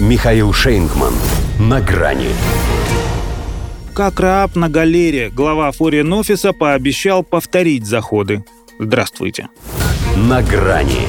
Михаил Шейнгман. На грани. Как Рааб на галере, глава Форин-офиса пообещал повторить заходы. Здравствуйте. На грани.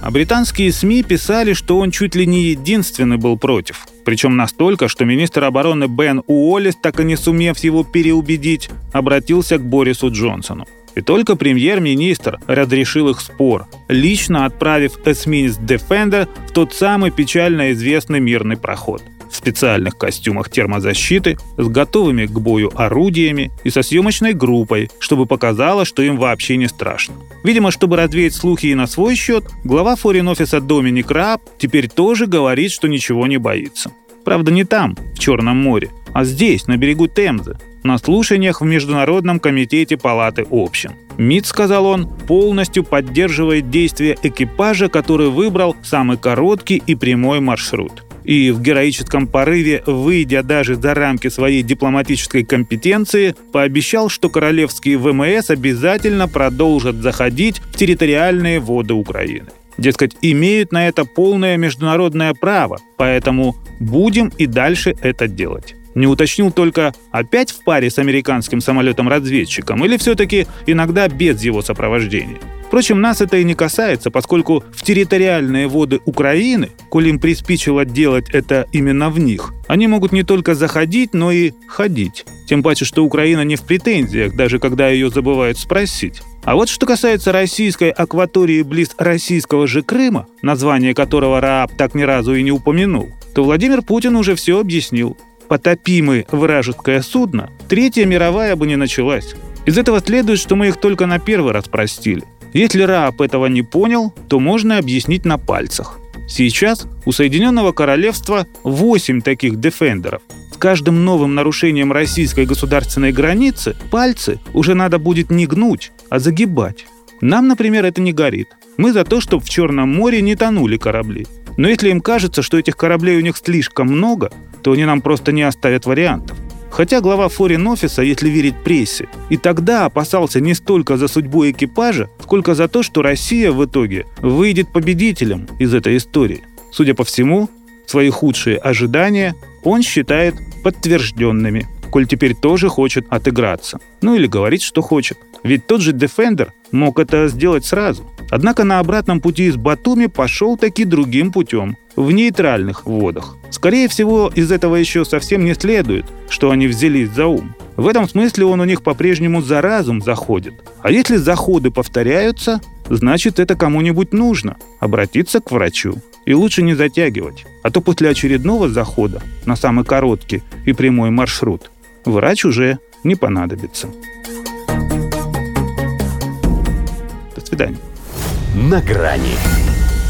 А британские СМИ писали, что он чуть ли не единственный был против. Причем настолько, что министр обороны Бен Уоллес, так и не сумев его переубедить, обратился к Борису Джонсону. И только премьер-министр разрешил их спор, лично отправив эсминец Defender в тот самый печально известный мирный проход. В специальных костюмах термозащиты, с готовыми к бою орудиями и со съемочной группой, чтобы показало, что им вообще не страшно. Видимо, чтобы развеять слухи и на свой счет, глава Форин-офиса Доминик Рааб теперь тоже говорит, что ничего не боится. Правда, не там, в Черном море, а здесь, на берегу Темзы, на слушаниях в Международном комитете Палаты общин. МИД, сказал он, полностью поддерживает действия экипажа, который выбрал самый короткий и прямой маршрут. И в героическом порыве, выйдя даже за рамки своей дипломатической компетенции, пообещал, что королевские ВМС обязательно продолжат заходить в территориальные воды Украины. Дескать, имеют на это полное международное право, поэтому будем и дальше это делать. Не уточнил только, опять в паре с американским самолетом-разведчиком или все-таки иногда без его сопровождения. Впрочем, нас это и не касается, поскольку в территориальные воды Украины, коли им приспичило делать это именно в них, они могут не только заходить, но и ходить. Тем паче, что Украина не в претензиях, даже когда ее забывают спросить. А вот что касается российской акватории близ российского же Крыма, название которого Рааб так ни разу и не упомянул, то Владимир Путин уже все объяснил. Потопи мы вражеское судно, Третья мировая бы не началась. Из этого следует, что мы их только на первый раз простили. Если Рааб этого не понял, то можно объяснить на пальцах. Сейчас у Соединенного Королевства 8 таких «Дефендеров». С каждым новым нарушением российской государственной границы пальцы уже надо будет не гнуть, а загибать. Нам, например, это не горит. Мы за то, чтобы в Черном море не тонули корабли. Но если им кажется, что этих кораблей у них слишком много, то они нам просто не оставят вариантов. Хотя глава Форин-офиса, если верить прессе, и тогда опасался не столько за судьбу экипажа, сколько за то, что Россия в итоге выйдет победителем из этой истории. Судя по всему, свои худшие ожидания он считает подтвержденными, коль теперь тоже хочет отыграться. Ну или говорит, что хочет. Ведь тот же Defender мог это сделать сразу. Однако на обратном пути из Батуми пошел таки другим путем, в нейтральных водах. Скорее всего, из этого еще совсем не следует, что они взялись за ум. В этом смысле он у них по-прежнему за разум заходит. А если заходы повторяются, значит, это кому-нибудь нужно – обратиться к врачу. И лучше не затягивать, а то после очередного захода на самый короткий и прямой маршрут врач уже не понадобится. До свидания. На грани